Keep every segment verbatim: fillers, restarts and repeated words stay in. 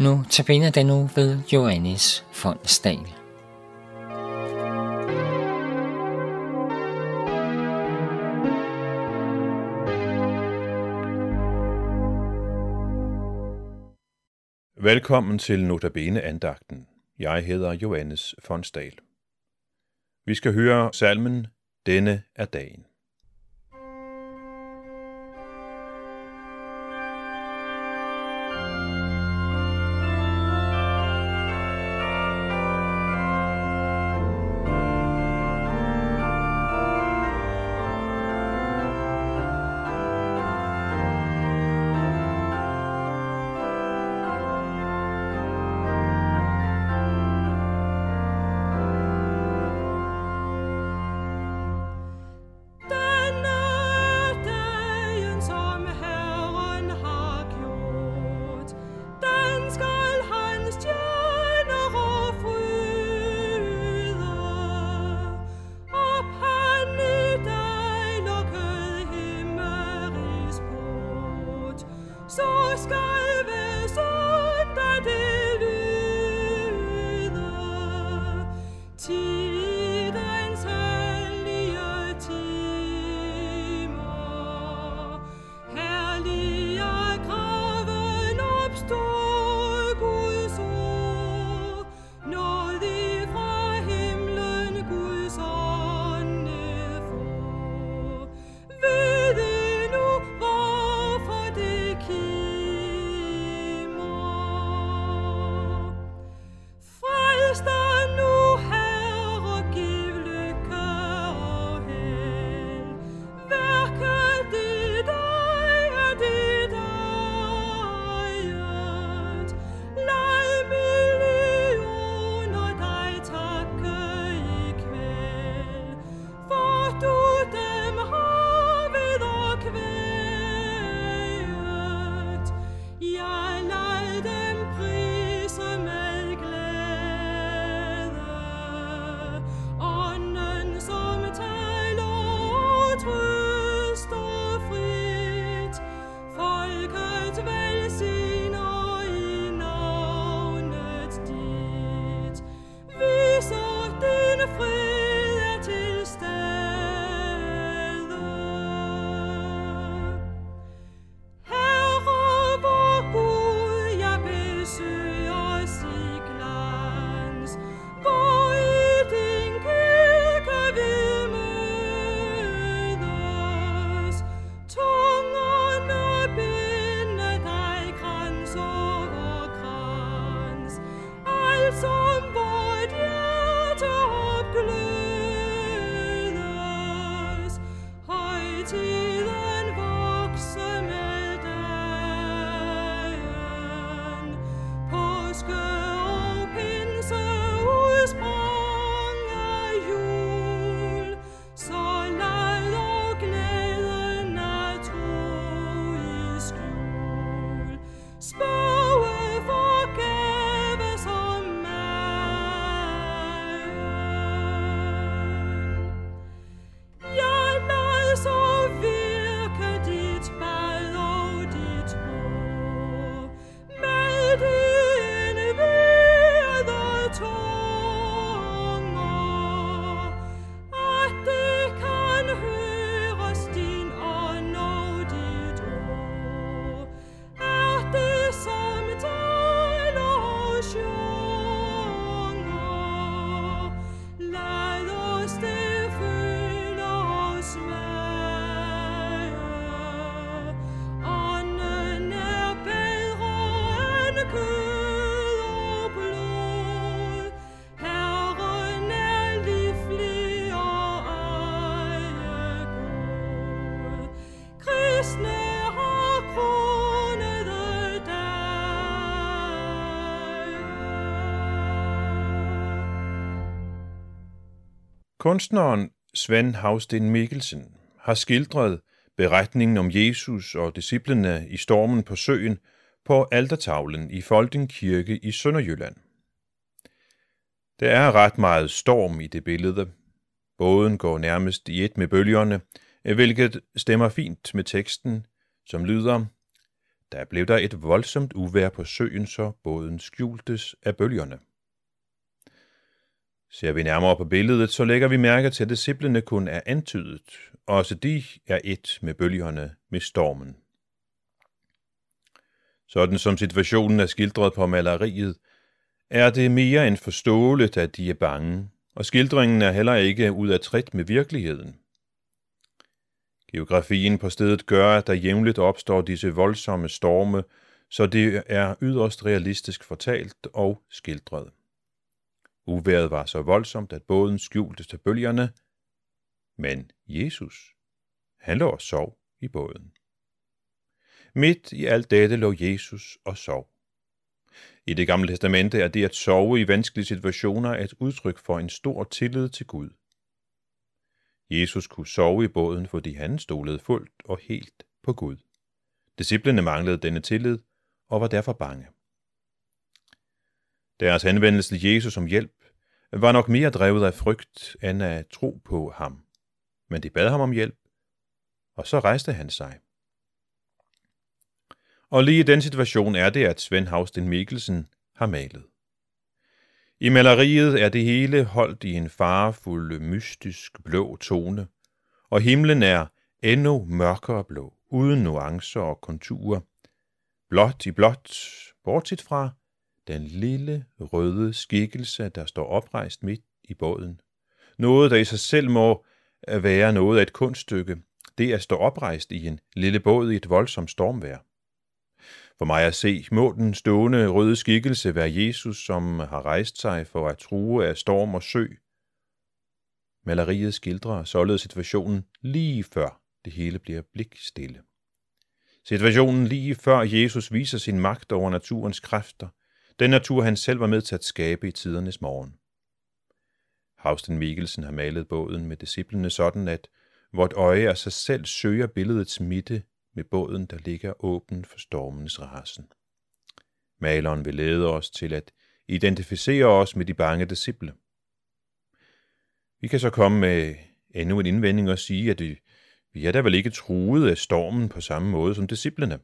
Nu tabiner den nu ved Johannes Fonsdal. Velkommen til Notabene-andagten. Jeg hedder Johannes Fonsdal. Vi skal høre salmen Denne er dagen. Kunstneren Svend Havsteen-Mikkelsen har skildret beretningen om Jesus og disciplene i stormen på søen på altertavlen i Folting Kirke i Sønderjylland. Der er ret meget storm i det billede. Båden går nærmest i et med bølgerne, hvilket stemmer fint med teksten, som lyder: Der blev der et voldsomt uvejr på søen, så båden skjultes af bølgerne. Ser vi nærmere på billedet, så lægger vi mærke til, at disciplene kun er antydet. Også de er et med bølgerne, med stormen. Sådan som situationen er skildret på maleriet, er det mere end forståeligt, at de er bange, og skildringen er heller ikke ud af trit med virkeligheden. Geografien på stedet gør, at der jævnligt opstår disse voldsomme storme, så det er yderst realistisk fortalt og skildret. Uvejret var så voldsomt, at båden skjultes til bølgerne, men Jesus, han lå og sov i båden. Midt i alt dette lå Jesus og sov. I det gamle testamente er det at sove i vanskelige situationer et udtryk for en stor tillid til Gud. Jesus kunne sove i båden, fordi han stolede fuldt og helt på Gud. Disciplene manglede denne tillid og var derfor bange. Deres henvendelse til Jesus om hjælp var nok mere drevet af frygt end af tro på ham. Men de bad ham om hjælp, og så rejste han sig. Og lige i den situation er det, at Svend Havsteen-Mikkelsen har malet. I maleriet er det hele holdt i en farefuld, mystisk blå tone, og himlen er endnu mørkere blå, uden nuancer og konturer. Blåt i blåt, bortset fra den lille, røde skikkelse, der står oprejst midt i båden. Noget, der i sig selv må være noget af et kunststykke, det at stå oprejst i en lille båd i et voldsomt stormvejr. For mig at se, må den stående røde skikkelse være Jesus, som har rejst sig for at true af storm og sø. Maleriet skildrer således situationen lige før det hele bliver blikstille. Situationen lige før Jesus viser sin magt over naturens kræfter, den natur han selv var med til at skabe i tidernes morgen. Havsteen-Mikkelsen har malet båden med disciplene sådan, at vort øje af sig selv søger billedets midte, med båden, der ligger åben for stormens rasen. Maleren vil lede os til at identificere os med de bange disciple. Vi kan så komme med endnu en indvending og sige, at vi er da vel ikke truet af stormen på samme måde som disciplene.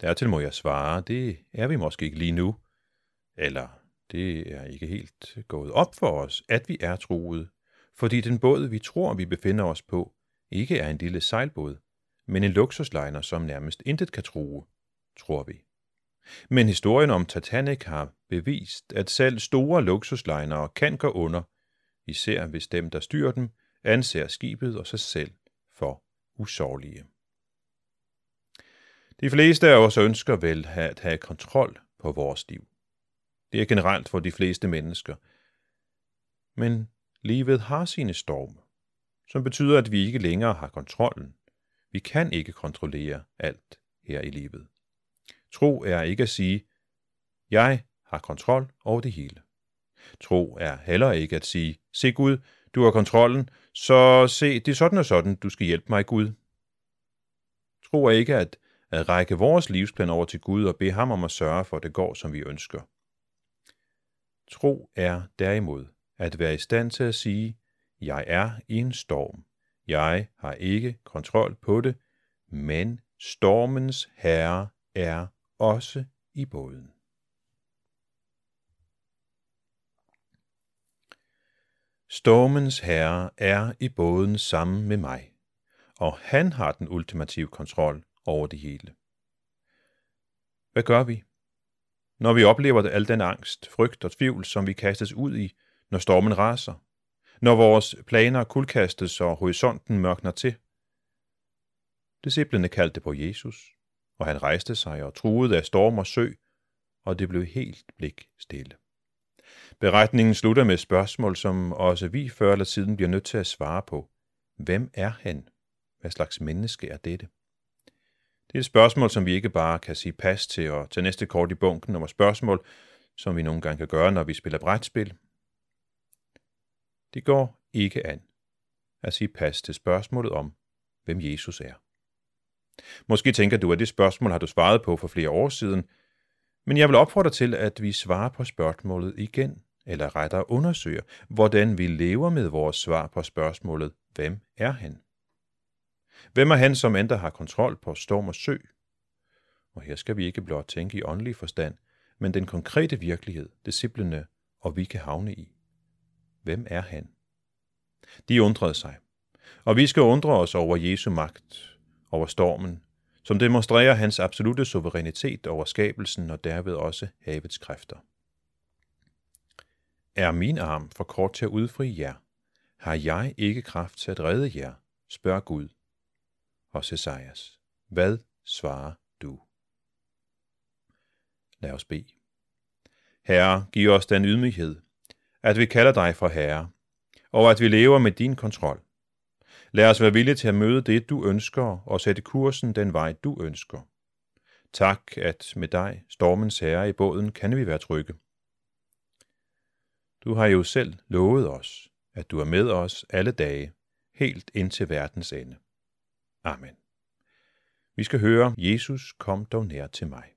Dertil må jeg svare, det er vi måske ikke lige nu, eller det er ikke helt gået op for os, at vi er truet, fordi den båd, vi tror, vi befinder os på, ikke er en lille sejlbåd, men en luksuslejner, som nærmest intet kan true, tror vi. Men historien om Titanic har bevist, at selv store luksuslejnere kan gå under, især hvis dem, der styrer dem, anser skibet og sig selv for usårlige. De fleste af os ønsker vel at have kontrol på vores liv. Det er generelt for de fleste mennesker. Men livet har sine storme, som betyder, at vi ikke længere har kontrollen. Vi kan ikke kontrollere alt her i livet. Tro er ikke at sige, jeg har kontrol over det hele. Tro er heller ikke at sige, se Gud, du har kontrollen, så se, det er sådan og sådan, du skal hjælpe mig, Gud. Tro er ikke at, at række vores livsplan over til Gud og bede ham om at sørge for, at det går, som vi ønsker. Tro er derimod at være i stand til at sige, jeg er i en storm. Jeg har ikke kontrol på det, men stormens herre er også i båden. Stormens herre er i båden sammen med mig, og han har den ultimative kontrol over det hele. Hvad gør vi, når vi oplever al den angst, frygt og tvivl, som vi kastes ud i, når stormen raser? Når vores planer kuldkastes og horisonten mørkner til. Disciplene kaldte på Jesus, og han rejste sig og truede af storm og sø, og det blev helt blikstille. Beretningen slutter med et spørgsmål, som også vi før eller siden bliver nødt til at svare på. Hvem er han? Hvad slags menneske er dette? Det er et spørgsmål, som vi ikke bare kan sige pas til og tage næste kort i bunken om spørgsmål, som vi nogle gange kan gøre, når vi spiller brætspil. Det går ikke an at sige pas til spørgsmålet om, hvem Jesus er. Måske tænker du, at det spørgsmål har du svaret på for flere år siden, men jeg vil opfordre til, at vi svarer på spørgsmålet igen, eller rettere undersøger, hvordan vi lever med vores svar på spørgsmålet, hvem er han? Hvem er han, som endda har kontrol på storm og sø? Og her skal vi ikke blot tænke i åndelig forstand, men den konkrete virkelighed, disciplene og vi kan havne i. Hvem er han? De undrede sig, og vi skal undre os over Jesu magt, over stormen, som demonstrerer hans absolute suverænitet over skabelsen og derved også havets kræfter. Er min arm for kort til at udfri jer? Har jeg ikke kraft til at redde jer? Spørger Gud. Og Jesajas, hvad svarer du? Lad os bede. Herre, giv os den ydmyghed, at vi kalder dig for Herre, og at vi lever med din kontrol. Lad os være villige til at møde det, du ønsker, og sætte kursen den vej, du ønsker. Tak, at med dig, stormens herre i båden, kan vi være trygge. Du har jo selv lovet os, at du er med os alle dage, helt indtil verdens ende. Amen. Vi skal høre, Jesus, kom dog nær til mig.